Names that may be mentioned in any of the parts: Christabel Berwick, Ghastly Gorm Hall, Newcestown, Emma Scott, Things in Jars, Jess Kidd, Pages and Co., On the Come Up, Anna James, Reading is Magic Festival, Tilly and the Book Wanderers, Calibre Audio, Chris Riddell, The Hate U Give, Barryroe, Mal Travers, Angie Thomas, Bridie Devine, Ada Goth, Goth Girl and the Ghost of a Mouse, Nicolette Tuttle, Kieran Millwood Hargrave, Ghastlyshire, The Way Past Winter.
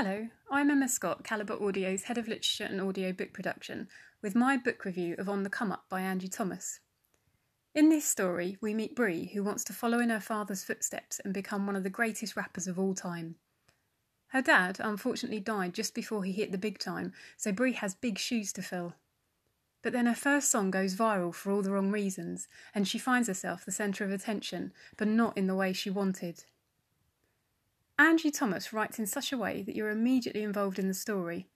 Hello, I'm Emma Scott, Calibre Audio's Head of Literature and Audio Book Production, with my book review of On the Come Up by Angie Thomas. In this story, we meet Brie, who wants to follow in her father's footsteps and become one of the greatest rappers of all time. Her dad unfortunately died just before he hit the big time, so Brie has big shoes to fill. But then her first song goes viral for all the wrong reasons, and she finds herself the centre of attention, but not in the way she wanted. Angie Thomas writes in such a way that you're immediately involved in the story.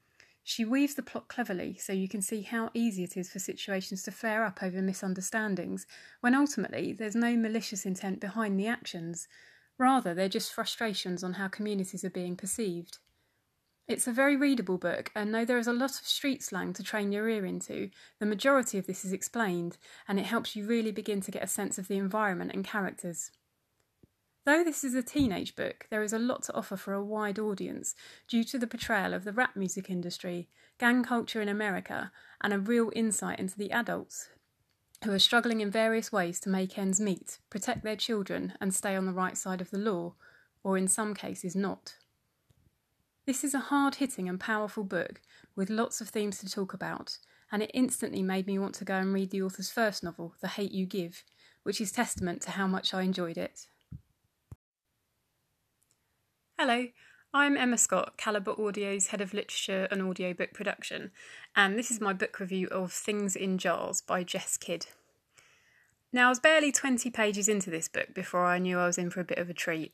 She weaves the plot cleverly so you can see how easy it is for situations to flare up over misunderstandings, when ultimately there's no malicious intent behind the actions. Rather, they're just frustrations on how communities are being perceived. It's a very readable book, and though there is a lot of street slang to train your ear into, the majority of this is explained, and it helps you really begin to get a sense of the environment and characters. Though this is a teenage book, there is a lot to offer for a wide audience due to the portrayal of the rap music industry, gang culture in America, and a real insight into the adults who are struggling in various ways to make ends meet, protect their children, and stay on the right side of the law, or in some cases not. This is a hard-hitting and powerful book with lots of themes to talk about, and it instantly made me want to go and read the author's first novel, The Hate U Give, which is testament to how much I enjoyed it. Hello, I'm Emma Scott, Calibre Audio's Head of Literature and Audiobook Production, and this is my book review of Things in Jars by Jess Kidd. Now, I was barely 20 pages into this book before I knew I was in for a bit of a treat.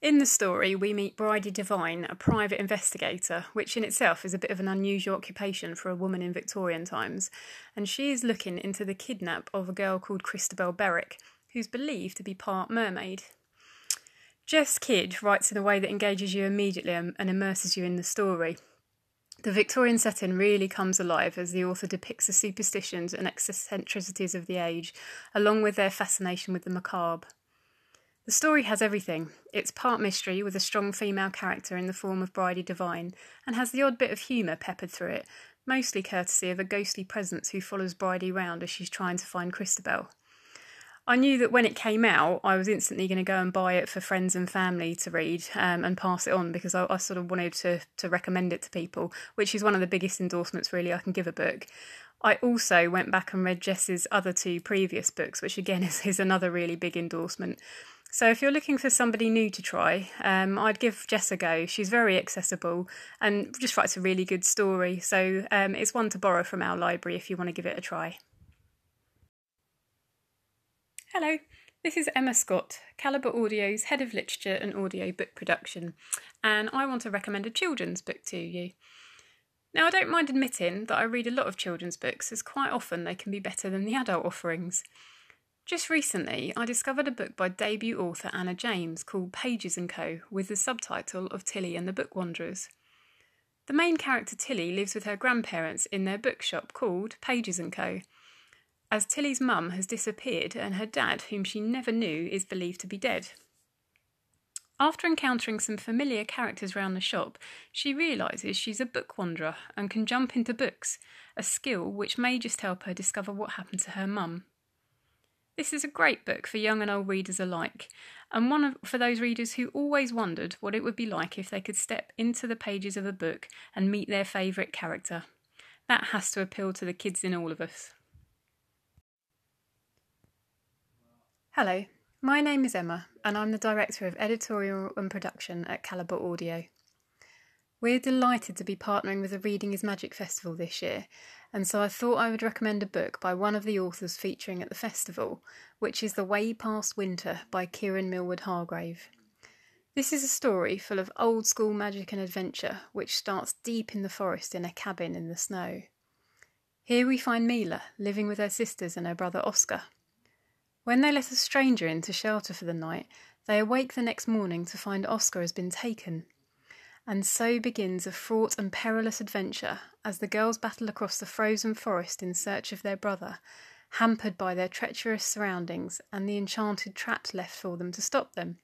In the story, we meet Bridie Devine, a private investigator, which in itself is a bit of an unusual occupation for a woman in Victorian times, and she is looking into the kidnap of a girl called Christabel Berwick, who's believed to be part mermaid. Jess Kidd writes in a way that engages you immediately and immerses you in the story. The Victorian setting really comes alive as the author depicts the superstitions and eccentricities of the age, along with their fascination with the macabre. The story has everything. It's part mystery with a strong female character in the form of Bridie Devine, and has the odd bit of humour peppered through it, mostly courtesy of a ghostly presence who follows Bridie round as she's trying to find Christabel. I knew that when it came out, I was instantly going to go and buy it for friends and family to read and pass it on, because I sort of wanted to recommend it to people, which is one of the biggest endorsements really I can give a book. I also went back and read Jess's other two previous books, which again is another really big endorsement. So if you're looking for somebody new to try, I'd give Jess a go. She's very accessible and just writes a really good story. So it's one to borrow from our library if you want to give it a try. Hello, this is Emma Scott, Calibre Audio's Head of Literature and Audio Book Production, and I want to recommend a children's book to you. Now, I don't mind admitting that I read a lot of children's books, as quite often they can be better than the adult offerings. Just recently, I discovered a book by debut author Anna James called Pages and Co., with the subtitle of Tilly and the Book Wanderers. The main character Tilly lives with her grandparents in their bookshop called Pages and Co., as Tilly's mum has disappeared and her dad, whom she never knew, is believed to be dead. After encountering some familiar characters round the shop, she realises she's a book wanderer and can jump into books, a skill which may just help her discover what happened to her mum. This is a great book for young and old readers alike, and for those readers who always wondered what it would be like if they could step into the pages of a book and meet their favourite character. That has to appeal to the kids in all of us. Hello, my name is Emma, and I'm the Director of Editorial and Production at Calibre Audio. We're delighted to be partnering with the Reading is Magic Festival this year, and so I thought I would recommend a book by one of the authors featuring at the festival, which is The Way Past Winter by Kieran Millwood Hargrave. This is a story full of old-school magic and adventure, which starts deep in the forest in a cabin in the snow. Here we find Mila, living with her sisters and her brother Oscar. When they let a stranger in to shelter for the night, they awake the next morning to find Oscar has been taken. And so begins a fraught and perilous adventure as the girls battle across the frozen forest in search of their brother, hampered by their treacherous surroundings and the enchanted traps left for them to stop them.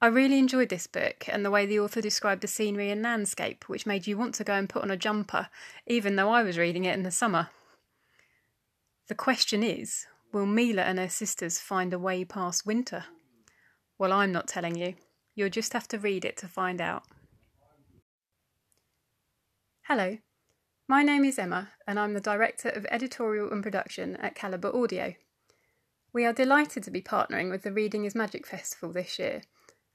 I really enjoyed this book and the way the author described the scenery and landscape, which made you want to go and put on a jumper, even though I was reading it in the summer. The question is, will Mila and her sisters find a way past winter? Well, I'm not telling you. You'll just have to read it to find out. Hello, my name is Emma and I'm the Director of Editorial and Production at Calibre Audio. We are delighted to be partnering with the Reading is Magic Festival this year,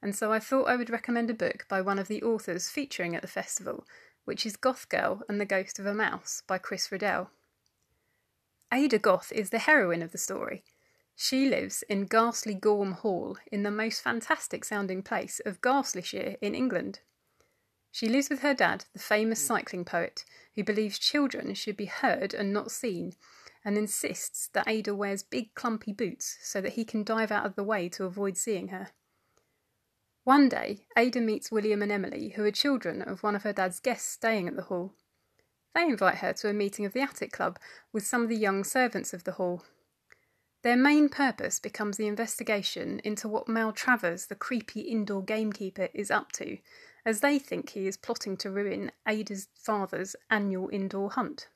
and so I thought I would recommend a book by one of the authors featuring at the festival, which is Goth Girl and the Ghost of a Mouse by Chris Riddell. Ada Goth is the heroine of the story. She lives in Ghastly Gorm Hall in the most fantastic-sounding place of Ghastlyshire in England. She lives with her dad, the famous cycling poet, who believes children should be heard and not seen, and insists that Ada wears big clumpy boots so that he can dive out of the way to avoid seeing her. One day, Ada meets William and Emily, who are children of one of her dad's guests staying at the hall. They invite her to a meeting of the Attic Club with some of the young servants of the hall. Their main purpose becomes the investigation into what Mal Travers, the creepy indoor gamekeeper, is up to, as they think he is plotting to ruin Ada's father's annual indoor hunt.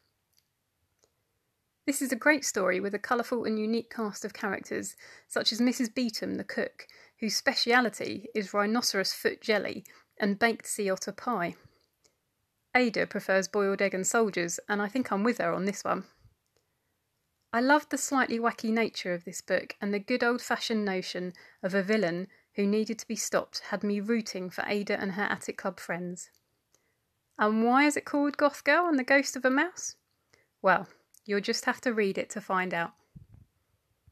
This is a great story with a colourful and unique cast of characters, such as Mrs. Beetham, the cook, whose speciality is rhinoceros foot jelly and baked sea otter pie. Ada prefers boiled egg and soldiers, and I think I'm with her on this one. I loved the slightly wacky nature of this book, and the good old-fashioned notion of a villain who needed to be stopped had me rooting for Ada and her Attic Club friends. And why is it called Goth Girl and the Ghost of a Mouse? Well, you'll just have to read it to find out.